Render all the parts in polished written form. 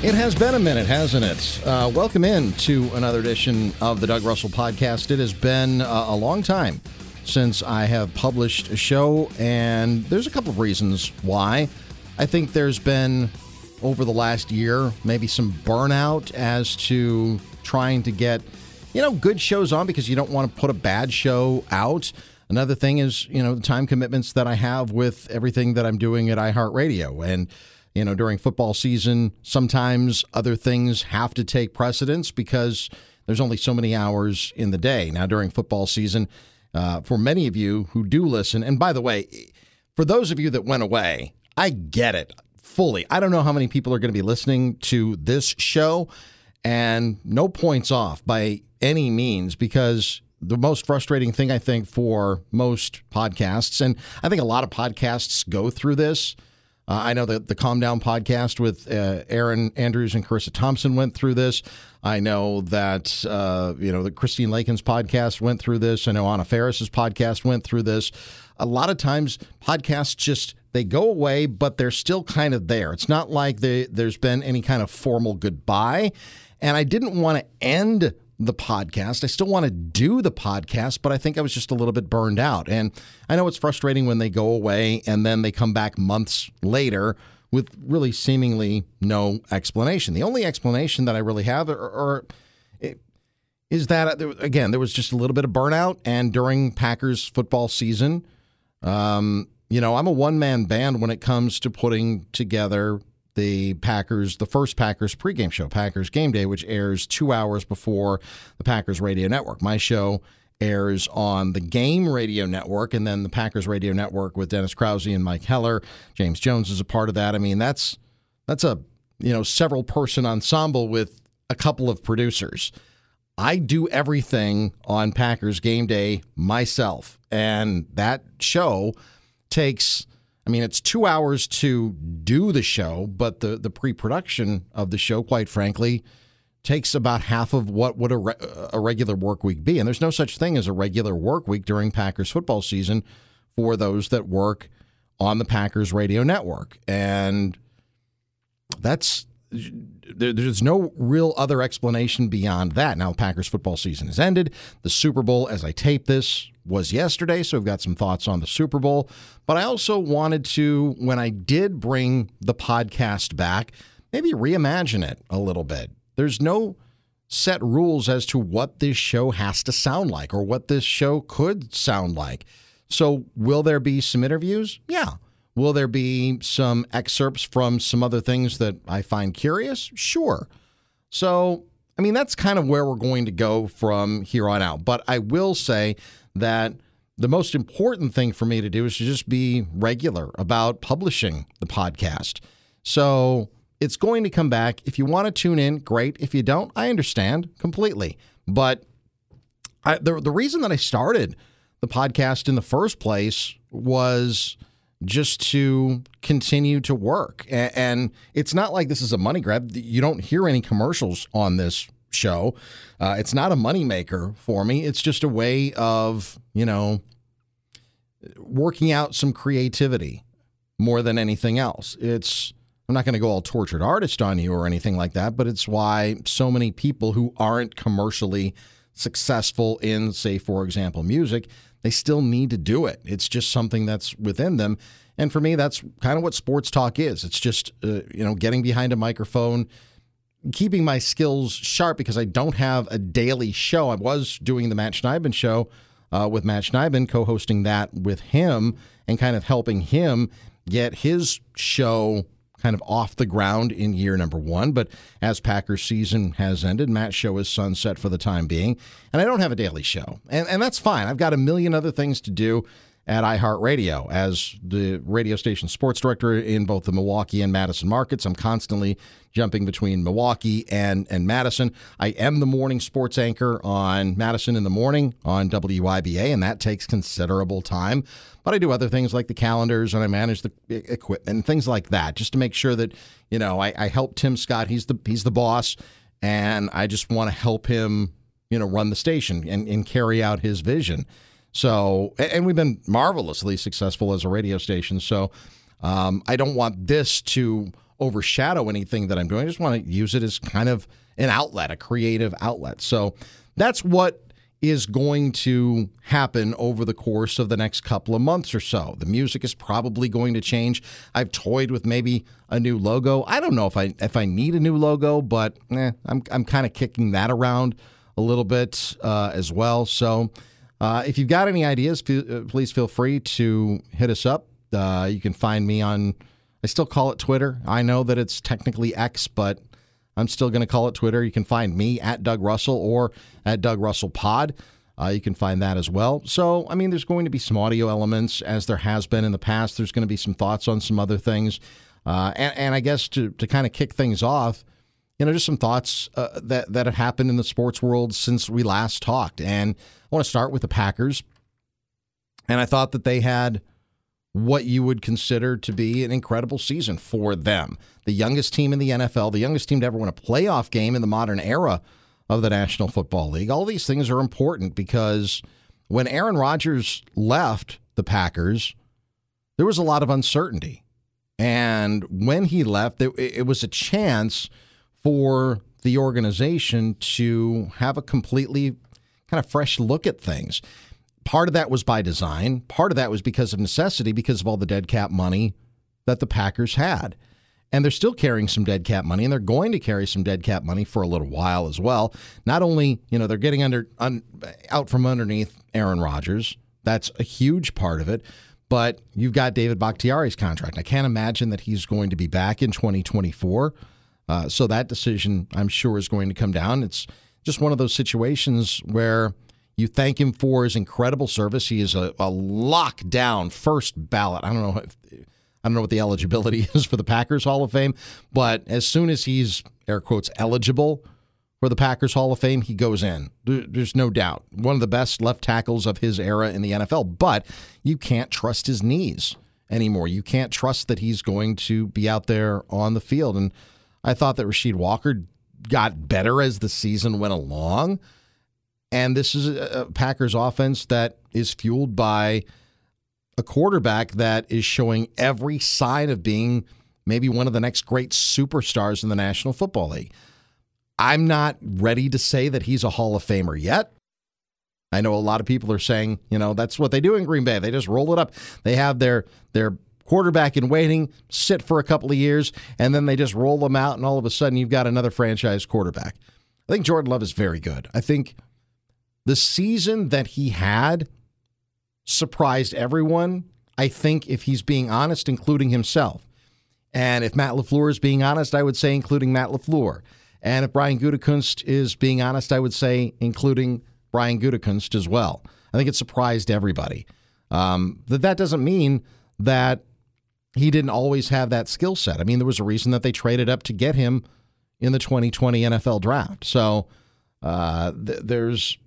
It has been a minute, hasn't it? Welcome in to another edition of the Doug Russell Podcast. It has been a long time since I have published a show, and there's a couple of reasons why. I think there's been, over the last year, maybe some burnout as to trying to get, good shows on because you don't want to put a bad show out. Another thing is, the time commitments that I have with everything that I'm doing at iHeartRadio, and during football season, sometimes other things have to take precedence because there's only so many hours in the day. Now, during football season, for many of you who do listen, and by the way, for those of you that went away, I get it fully. I don't know how many people are going to be listening to this show, and no points off by any means, because the most frustrating thing, I think, for most podcasts, and I think a lot of podcasts go through this. I know that the Calm Down podcast with Aaron Andrews and Carissa Thompson went through this. I know that, the Christine Lakin's podcast went through this. I know Anna Ferris's podcast went through this. A lot of times podcasts just, they go away, but they're still kind of there. It's not like there's been any kind of formal goodbye. And I didn't want to end the podcast. I still want to do the podcast, but I think I was just a little bit burned out. And I know it's frustrating when they go away and then they come back months later with really seemingly no explanation. The only explanation that I really have is that, again, there was just a little bit of burnout. And during Packers football season, I'm a one-man band when it comes to putting together the first Packers pregame show, Packers Game Day, which airs 2 hours before the Packers Radio Network. My show airs on the Game Radio Network, and then the Packers Radio Network with Dennis Krause and Mike Heller. James Jones is a part of that. I mean, that's a several person ensemble with a couple of producers. I do everything on Packers Game Day myself, and that show takes, it's 2 hours to do the show, but the pre-production of the show, quite frankly, takes about half of what would a regular work week be. And there's no such thing as a regular work week during Packers football season for those that work on the Packers Radio Network. And there's no real other explanation beyond that. Now, Packers football season has ended. The Super Bowl, as I tape this, was yesterday, so we've got some thoughts on the Super Bowl. But I also wanted to, when I did bring the podcast back, maybe reimagine it a little bit. There's no set rules as to what this show has to sound like or what this show could sound like. So will there be some interviews? Yeah. Will there be some excerpts from some other things that I find curious? Sure. So, that's kind of where we're going to go from here on out. But I will say that the most important thing for me to do is to just be regular about publishing the podcast. So it's going to come back. If you want to tune in, great. If you don't, I understand completely. But the reason that I started the podcast in the first place was just to continue to work. And it's not like this is a money grab. You don't hear any commercials on this show. It's not a moneymaker for me. It's just a way of, working out some creativity more than anything else. I'm not going to go all tortured artist on you or anything like that, but it's why so many people who aren't commercially successful in, say, for example, music, they still need to do it. It's just something that's within them. And for me, that's kind of what sports talk is. It's just, getting behind a microphone, keeping my skills sharp because I don't have a daily show. I was doing the Matt Schneidman show with Matt Schneidman, co-hosting that with him and kind of helping him get his show kind of off the ground in year number one. But as Packers season has ended, Matt's show is sunset for the time being, and I don't have a daily show. And that's fine. I've got a million other things to do at iHeartRadio. As the radio station sports director in both the Milwaukee and Madison markets, I'm constantly jumping between Milwaukee and Madison. I am the morning sports anchor on Madison in the morning on WIBA, and that takes considerable time. But I do other things like the calendars, and I manage the equipment and things like that, just to make sure that, I help Tim Scott. He's the boss, and I just want to help him, run the station and carry out his vision. So, and we've been marvelously successful as a radio station. So I don't want this to overshadow anything that I'm doing. I just want to use it as kind of an outlet, a creative outlet. So that's what is going to happen over the course of the next couple of months or so. The music is probably going to change. I've toyed with maybe a new logo. I don't know if I need a new logo, but I'm kind of kicking that around a little bit as well. So if you've got any ideas, please feel free to hit us up. You can find me on, I still call it Twitter. I know that it's technically X, but I'm still going to call it Twitter. You can find me at Doug Russell or at Doug Russell Pod. You can find that as well. So, I mean, there's going to be some audio elements, as there has been in the past. There's going to be some thoughts on some other things. And I guess to kind of kick things off, you know, just some thoughts that have happened in the sports world since we last talked. And I want to start with the Packers. And I thought that they had what you would consider to be an incredible season for them. The youngest team in the NFL, the youngest team to ever win a playoff game in the modern era of the National Football League. All these things are important because when Aaron Rodgers left the Packers, there was a lot of uncertainty. And when he left, it was a chance for the organization to have a completely kind of fresh look at things. Part of that was by design. Part of that was because of necessity, because of all the dead cap money that the Packers had. And they're still carrying some dead cap money, and they're going to carry some dead cap money for a little while as well. Not only, you know, they're getting out from underneath Aaron Rodgers. That's a huge part of it. But you've got David Bakhtiari's contract. I can't imagine that he's going to be back in 2024. So that decision, I'm sure, is going to come down. It's just one of those situations where you thank him for his incredible service. He is a lockdown first ballot. I don't know what the eligibility is for the Packers Hall of Fame, but as soon as he's, air quotes, eligible for the Packers Hall of Fame, he goes in. There's no doubt. One of the best left tackles of his era in the NFL, but you can't trust his knees anymore. You can't trust that he's going to be out there on the field. And I thought that Rasheed Walker got better as the season went along. And this is a Packers offense that is fueled by a quarterback that is showing every sign of being maybe one of the next great superstars in the National Football League. I'm not ready to say that he's a Hall of Famer yet. I know a lot of people are saying, you know, that's what they do in Green Bay. They just roll it up. They have their quarterback in waiting, sit for a couple of years, and then they just roll them out, and all of a sudden you've got another franchise quarterback. I think Jordan Love is very good. I think the season that he had surprised everyone, I think, if he's being honest, including himself. And if Matt LaFleur is being honest, I would say including Matt LaFleur. And if Brian Gutekunst is being honest, I would say including Brian Gutekunst as well. I think it surprised everybody. That doesn't mean that he didn't always have that skill set. I mean, there was a reason that they traded up to get him in the 2020 NFL draft. So there's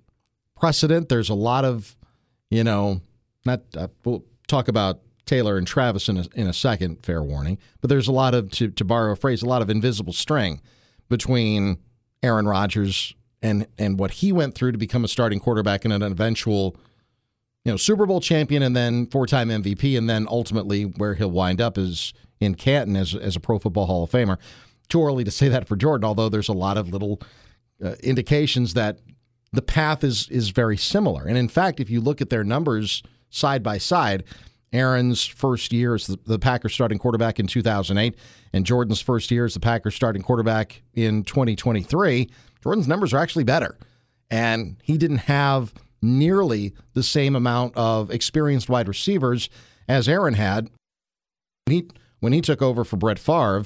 precedent. There's a lot of, you know, we'll talk about Taylor and Travis in a second, fair warning, but there's a lot of, to borrow a phrase, a lot of invisible string between Aaron Rodgers and what he went through to become a starting quarterback and an eventual, you know, Super Bowl champion and then four-time MVP, and then ultimately where he'll wind up is in Canton as a Pro Football Hall of Famer. Too early to say that for Jordan, although there's a lot of little indications that the path is very similar. And in fact, if you look at their numbers side by side, Aaron's first year as the Packers starting quarterback in 2008 and Jordan's first year as the Packers starting quarterback in 2023, Jordan's numbers are actually better. And he didn't have nearly the same amount of experienced wide receivers as Aaron had when he took over for Brett Favre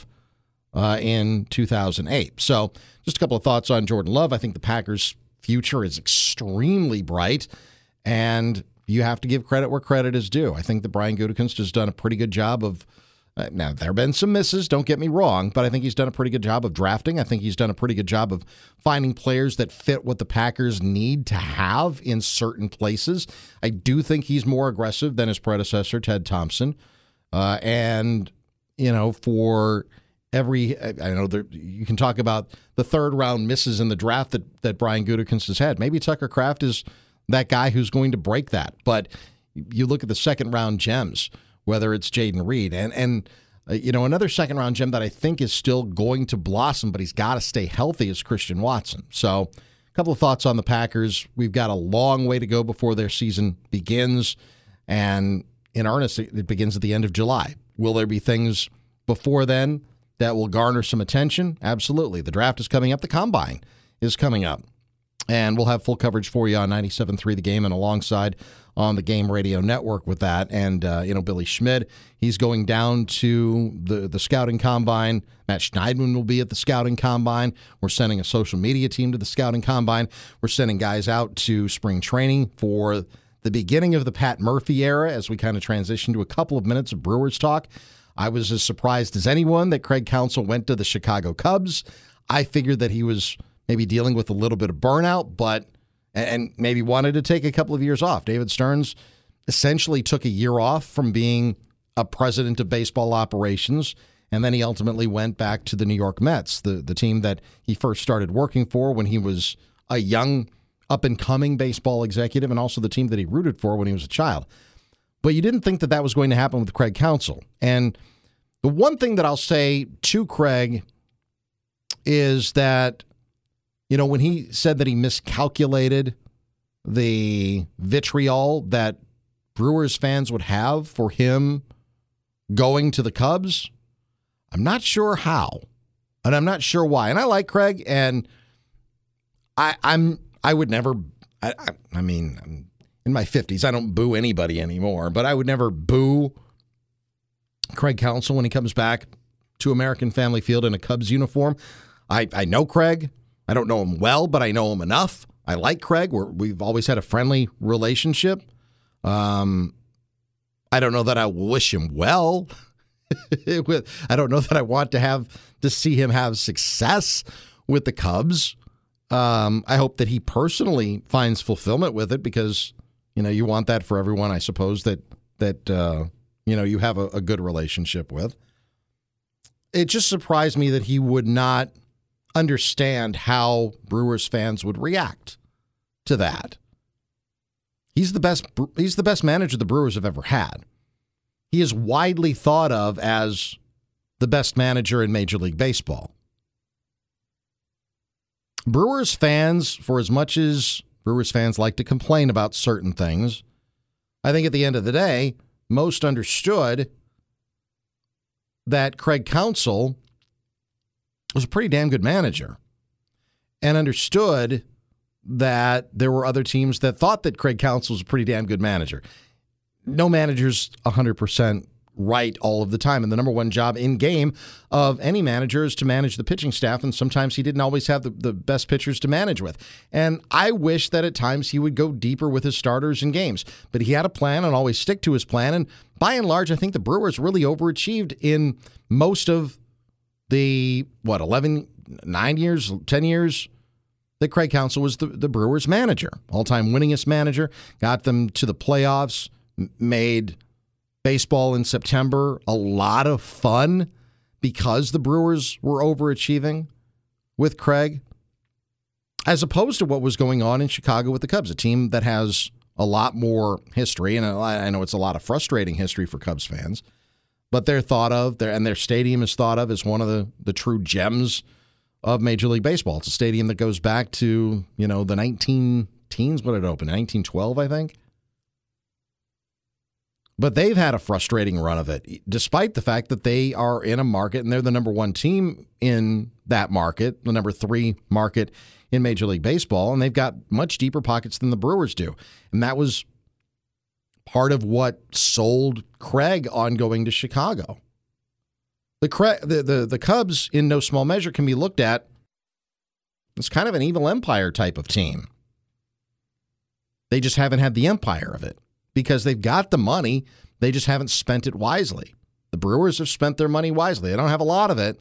in 2008. So just a couple of thoughts on Jordan Love. I think the Packers' future is extremely bright, and you have to give credit where credit is due. I think that Brian Gutekunst has done a pretty good job of, now there have been some misses, don't get me wrong, but I think he's done a pretty good job of drafting. I think he's done a pretty good job of finding players that fit what the Packers need to have in certain places. I do think he's more aggressive than his predecessor, Ted Thompson. And, you know, for every, I know there, you can talk about the third round misses in the draft that Brian Gutekunst has had. Maybe Tucker Kraft is that guy who's going to break that. But you look at the second round gems, whether it's Jayden Reed. And Another second round gem that I think is still going to blossom, but he's got to stay healthy, is Christian Watson. So a couple of thoughts on the Packers. We've got a long way to go before their season begins. And in earnest, it begins at the end of July. Will there be things before then that will garner some attention? Absolutely. The draft is coming up. The combine is coming up. And we'll have full coverage for you on 97.3 The Game and alongside on the Game Radio Network with that. And, Billy Schmidt, he's going down to the scouting combine. Matt Schneidman will be at the scouting combine. We're sending a social media team to the scouting combine. We're sending guys out to spring training for the beginning of the Pat Murphy era as we kind of transition to a couple of minutes of Brewers talk. I was as surprised as anyone that Craig Counsell went to the Chicago Cubs. I figured that he was maybe dealing with a little bit of burnout, and maybe wanted to take a couple of years off. David Stearns essentially took a year off from being a president of baseball operations, and then he ultimately went back to the New York Mets, the team that he first started working for when he was a young, up-and-coming baseball executive, and also the team that he rooted for when he was a child. But you didn't think that that was going to happen with Craig Counsell. And the one thing that I'll say to Craig is that, when he said that he miscalculated the vitriol that Brewers fans would have for him going to the Cubs, I'm not sure how, and I'm not sure why. And I like Craig, and I'm in my 50s. I don't boo anybody anymore, but I would never boo Craig Counsell when he comes back to American Family Field in a Cubs uniform. I know Craig. I don't know him well, but I know him enough. I like Craig. We've always had a friendly relationship. I don't know that I wish him well. I don't know that I want to see him have success with the Cubs. I hope that he personally finds fulfillment with it because, you want that for everyone, I suppose, that you have a good relationship with. It just surprised me that he would not understand how Brewers fans would react to that. He's the best manager the Brewers have ever had. He is widely thought of as the best manager in Major League Baseball. Brewers fans, for as much as Brewers fans like to complain about certain things, I think at the end of the day, most understood that Craig Counsell was a pretty damn good manager and understood that there were other teams that thought that Craig Counsell was a pretty damn good manager. No manager's 100% right all of the time. And the number one job in game of any manager is to manage the pitching staff. And sometimes he didn't always have the best pitchers to manage with. And I wish that at times he would go deeper with his starters in games, but he had a plan and always stick to his plan. And by and large, I think the Brewers really overachieved in most of the 10 years that Craig Counsell was the Brewers manager, all-time winningest manager, got them to the playoffs, made baseball in September a lot of fun because the Brewers were overachieving with Craig, as opposed to what was going on in Chicago with the Cubs, a team that has a lot more history, and I know it's a lot of frustrating history for Cubs fans. But they're thought of, and their stadium is thought of as one of the true gems of Major League Baseball. It's a stadium that goes back to, the 19-teens, when it opened, 1912, I think. But they've had a frustrating run of it, despite the fact that they are in a market, and they're the number one team in that market, the number three market in Major League Baseball, and they've got much deeper pockets than the Brewers do. And that was part of what sold Craig on going to Chicago. The Cubs, in no small measure, can be looked at as kind of an evil empire type of team. They just haven't had the empire of it because they've got the money. They just haven't spent it wisely. The Brewers have spent their money wisely. They don't have a lot of it,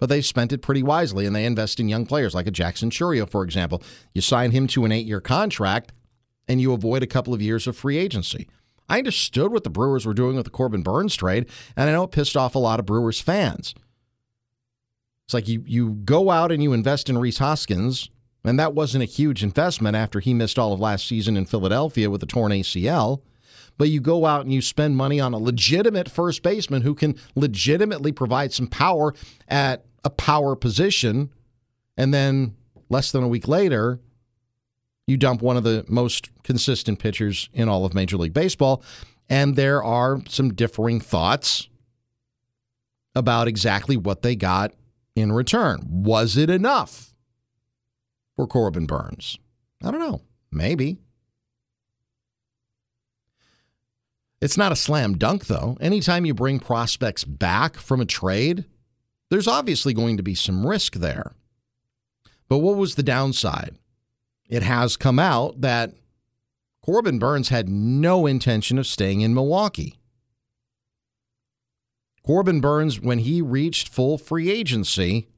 but they've spent it pretty wisely, and they invest in young players like a Jackson Churio, for example. You sign him to an 8-year contract, and you avoid a couple of years of free agency. I understood what the Brewers were doing with the Corbin Burns trade, and I know it pissed off a lot of Brewers fans. It's like you go out and you invest in Rhys Hoskins, and that wasn't a huge investment after he missed all of last season in Philadelphia with a torn ACL, but you go out and you spend money on a legitimate first baseman who can legitimately provide some power at a power position, and then less than a week later, you dump one of the most consistent pitchers in all of Major League Baseball, and there are some differing thoughts about exactly what they got in return. Was it enough for Corbin Burns? I don't know. Maybe. It's not a slam dunk, though. Anytime you bring prospects back from a trade, there's obviously going to be some risk there. But what was the downside? It has come out that Corbin Burns had no intention of staying in Milwaukee. Corbin Burns, when he reached full free agency,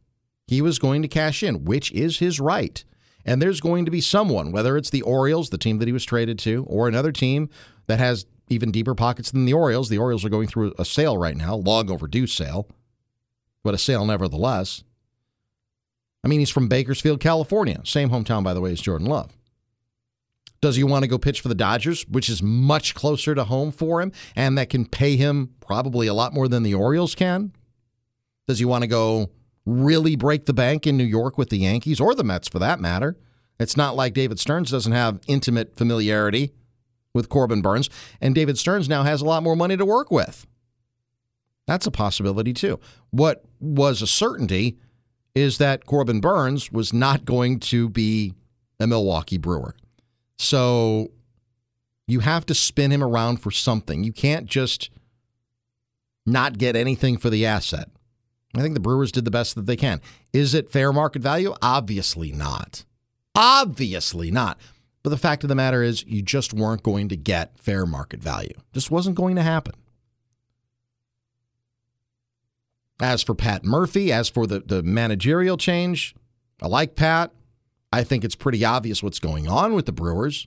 he was going to cash in, which is his right. And there's going to be someone, whether it's the Orioles, the team that he was traded to, or another team that has even deeper pockets than the Orioles. The Orioles are going through a sale right now, long overdue sale, but a sale nevertheless. I mean, he's from Bakersfield, California. Same hometown, by the way, as Jordan Love. Does he want to go pitch for the Dodgers, which is much closer to home for him, and that can pay him probably a lot more than the Orioles can? Does he want to go really break the bank in New York with the Yankees, or the Mets for that matter? It's not like David Stearns doesn't have intimate familiarity with Corbin Burns, and David Stearns now has a lot more money to work with. That's a possibility, too. What was a certainty is that Corbin Burns was not going to be a Milwaukee Brewer. So you have to spin him around for something. You can't just not get anything for the asset. I think the Brewers did the best that they can. Is it fair market value? Obviously not. Obviously not. But the fact of the matter is you just weren't going to get fair market value. Just wasn't going to happen. As for Pat Murphy, as for the managerial change, I like Pat. I think it's pretty obvious what's going on with the Brewers.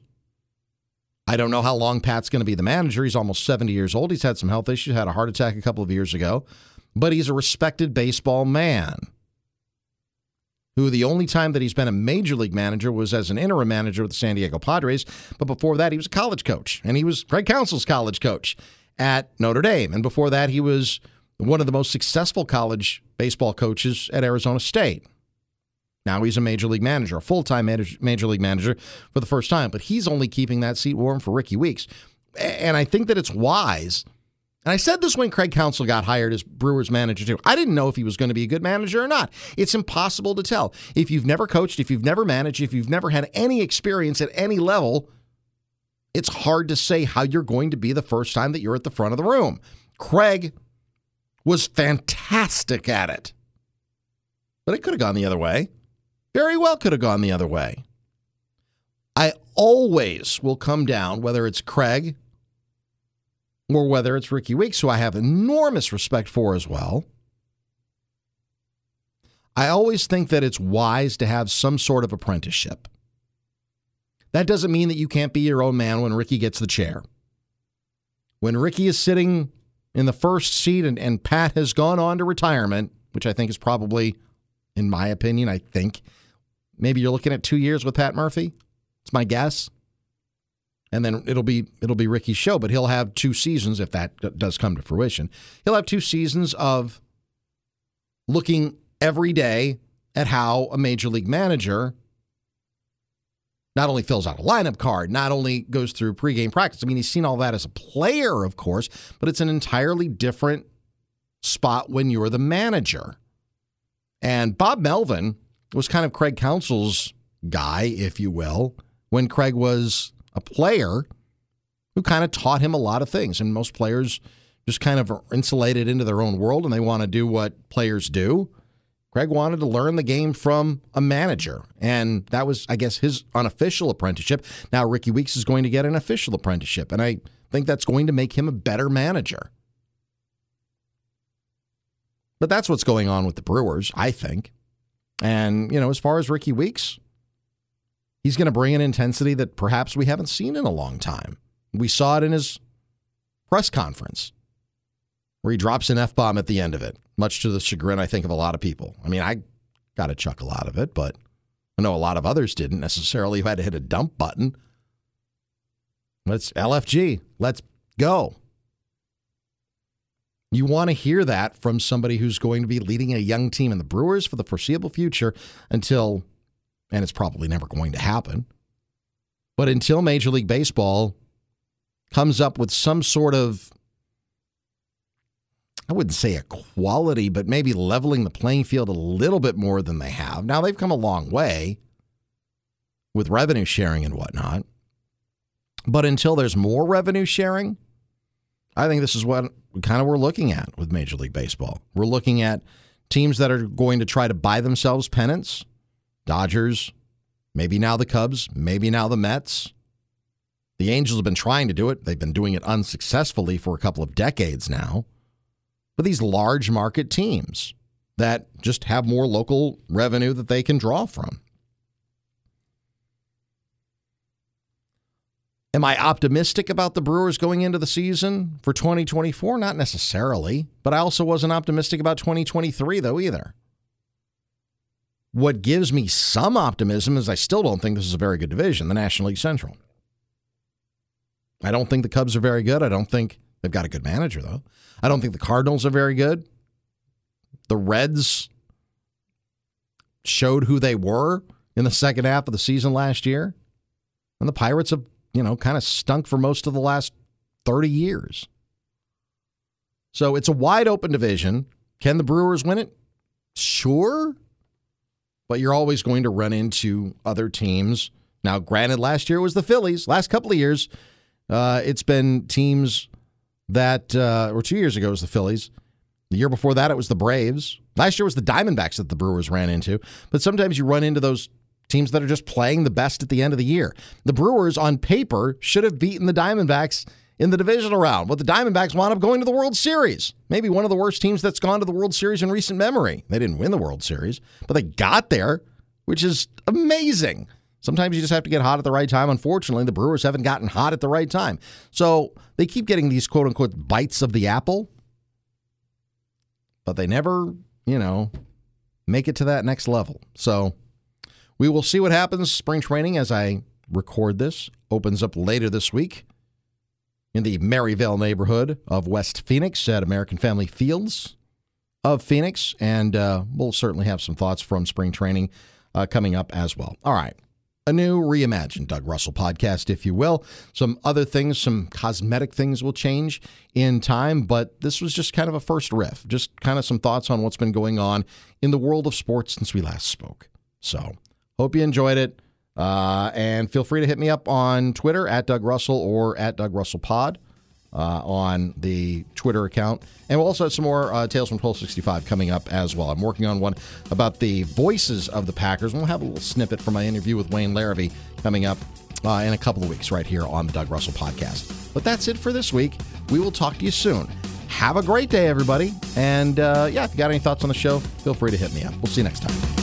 I don't know how long Pat's going to be the manager. He's almost 70 years old. He's had some health issues, had a heart attack a couple of years ago. But he's a respected baseball man who the only time that he's been a major league manager was as an interim manager with the San Diego Padres. But before that, he was a college coach, and he was Craig Counsell's college coach at Notre Dame. And before that, he was one of the most successful college baseball coaches at Arizona State. Now he's a major league manager, a full-time major league manager for the first time, but he's only keeping that seat warm for Ricky Weeks. And I think that it's wise. And I said this when Craig Counsell got hired as Brewers manager, too. I didn't know if he was going to be a good manager or not. It's impossible to tell. If you've never coached, if you've never managed, if you've never had any experience at any level, it's hard to say how you're going to be the first time that you're at the front of the room. Craig was fantastic at it. But it could have gone the other way. Very well could have gone the other way. I always will come down, whether it's Craig or whether it's Ricky Weeks, who I have enormous respect for as well. I always think that it's wise to have some sort of apprenticeship. That doesn't mean that you can't be your own man when Ricky gets the chair. When Ricky is sitting in the first seat and Pat has gone on to retirement, which I think is probably, in my opinion, I think, maybe you're looking at 2 years with Pat Murphy. It's my guess. And then it'll be Ricky's show, but he'll have 2 seasons, if that does come to fruition. He'll have 2 seasons of looking every day at how a major league manager not only fills out a lineup card, not only goes through pregame practice. I mean, he's seen all that as a player, of course, but it's an entirely different spot when you're the manager. And Bob Melvin was kind of Craig Counsell's guy, if you will, when Craig was a player who kind of taught him a lot of things. And most players just kind of are insulated into their own world and they want to do what players do. Craig wanted to learn the game from a manager. And that was, I guess, his unofficial apprenticeship. Now Ricky Weeks is going to get an official apprenticeship. And I think that's going to make him a better manager. But that's what's going on with the Brewers, I think. And, you know, as far as Ricky Weeks, he's going to bring an intensity that perhaps we haven't seen in a long time. We saw it in his press conference where he drops an F-bomb at the end of it, much to the chagrin, I think, of a lot of people. I mean, I got a chuckle out of it, but I know a lot of others didn't necessarily who had to hit a dump button. Let's LFG. Let's Go. You want to hear that from somebody who's going to be leading a young team in the Brewers for the foreseeable future until, and it's probably never going to happen, but until Major League Baseball comes up with some sort of, I wouldn't say equality, but maybe leveling the playing field a little bit more than they have. Now, they've come a long way with revenue sharing and whatnot, but until there's more revenue sharing, I think this is what kind of we're looking at with Major League Baseball. We're looking at teams that are going to try to buy themselves pennants. Dodgers, maybe now the Cubs, maybe now the Mets. The Angels have been trying to do it. They've been doing it unsuccessfully for a couple of decades now. But these large market teams that just have more local revenue that they can draw from. Am I optimistic about the Brewers going into the season for 2024? Not necessarily, but I also wasn't optimistic about 2023, though, either. What gives me some optimism is I still don't think this is a very good division, the National League Central. I don't think the Cubs are very good. I don't think they've got a good manager, though. I don't think the Cardinals are very good. The Reds showed who they were in the second half of the season last year, and the Pirates have kind of stunk for most of the last 30 years. So it's a wide open division. Can the Brewers win it? Sure. But you're always going to run into other teams. Now, granted, last year it was the Phillies. Last couple of years, it's been teams that, or 2 years ago it was the Phillies. The year before that, it was the Braves. Last year it was the Diamondbacks that the Brewers ran into. But sometimes you run into those teams that are just playing the best at the end of the year. The Brewers, on paper, should have beaten the Diamondbacks in the divisional round, but the Diamondbacks wound up going to the World Series. Maybe one of the worst teams that's gone to the World Series in recent memory. They didn't win the World Series, but they got there, which is amazing. Sometimes you just have to get hot at the right time. Unfortunately, the Brewers haven't gotten hot at the right time. So they keep getting these quote-unquote bites of the apple, but they never, make it to that next level. So we will see what happens. Spring training, as I record this, opens up later this week in the Maryvale neighborhood of West Phoenix at American Family Fields of Phoenix. And we'll certainly have some thoughts from spring training coming up as well. All right. A new reimagined Doug Russell podcast, if you will. Some other things, some cosmetic things will change in time, but this was just kind of a first riff, just kind of some thoughts on what's been going on in the world of sports since we last spoke. So hope you enjoyed it, and feel free to hit me up on Twitter at Doug Russell or at Doug Russell Pod on the Twitter account. And we'll also have some more Tales from 1265 coming up as well. I'm working on one about the voices of the Packers. We'll have a little snippet from my interview with Wayne Larrabee coming up in a couple of weeks right here on the Doug Russell Podcast. But that's it for this week. We will talk to you soon. Have a great day, everybody. And if you got any thoughts on the show, feel free to hit me up. We'll see you next time.